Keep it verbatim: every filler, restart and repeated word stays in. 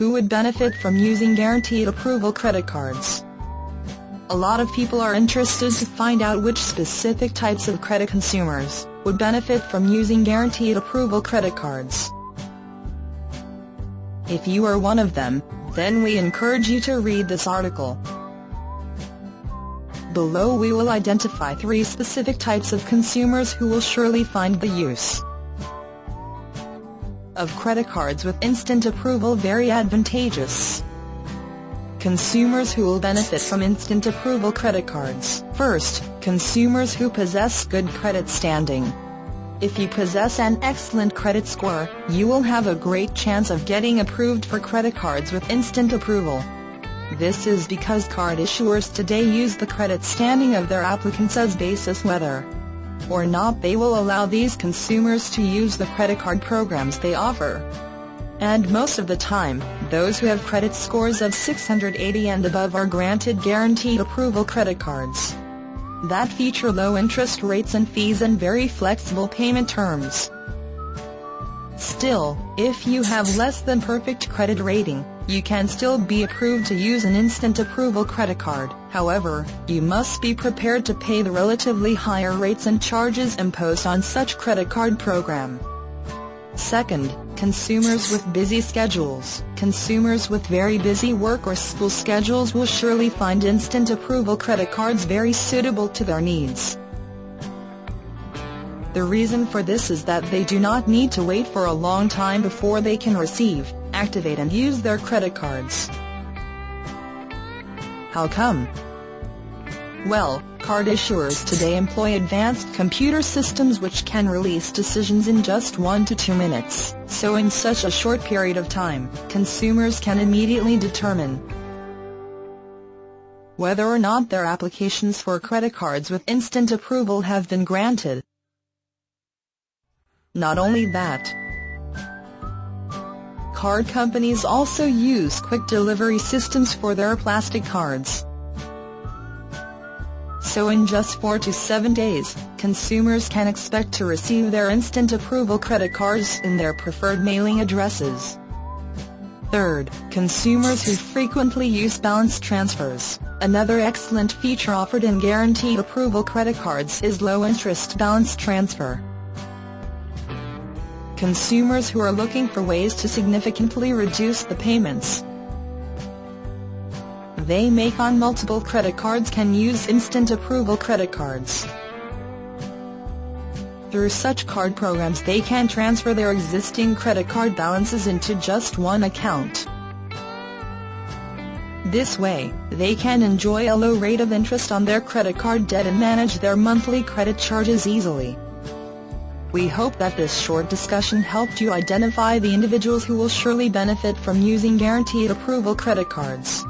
who would benefit from using guaranteed approval credit cards. A lot of people are interested to find out which specific types of credit consumers would benefit from using guaranteed approval credit cards. If you are one of them, then we encourage you to read this article. Below we will identify three specific types of consumers who will surely find the use of credit cards with instant approval very advantageous. Consumers who will benefit from instant approval credit cards. First, consumers who possess good credit standing. If you possess an excellent credit score, you will have a great chance of getting approved for credit cards with instant approval. This is because card issuers today use the credit standing of their applicants as basis whether or not they will allow these consumers to use the credit card programs they offer. And most of the time, those who have credit scores of six hundred eighty and above are granted guaranteed approval credit cards that feature low interest rates and fees and very flexible payment terms. Still, if you have less than perfect credit rating, you can still be approved to use an instant approval credit card. However, you must be prepared to pay the relatively higher rates and charges imposed on such credit card program. Second, consumers with busy schedules. Consumers with very busy work or school schedules will surely find instant approval credit cards very suitable to their needs. The reason for this is that they do not need to wait for a long time before they can receive, activate and use their credit cards. How come? Well, card issuers today employ advanced computer systems which can release decisions in just one to two minutes, so in such a short period of time, consumers can immediately determine whether or not their applications for credit cards with instant approval have been granted. Not only that, card companies also use quick delivery systems for their plastic cards. So in just four to seven days, consumers can expect to receive their instant approval credit cards in their preferred mailing addresses. Third, consumers who frequently use balance transfers. Another excellent feature offered in guaranteed approval credit cards is low-interest balance transfer. Consumers who are looking for ways to significantly reduce the payments they make on multiple credit cards can use instant approval credit cards. Through such card programs they can transfer their existing credit card balances into just one account. This way, they can enjoy a low rate of interest on their credit card debt and manage their monthly credit charges easily. We hope that this short discussion helped you identify the individuals who will surely benefit from using guaranteed approval credit cards.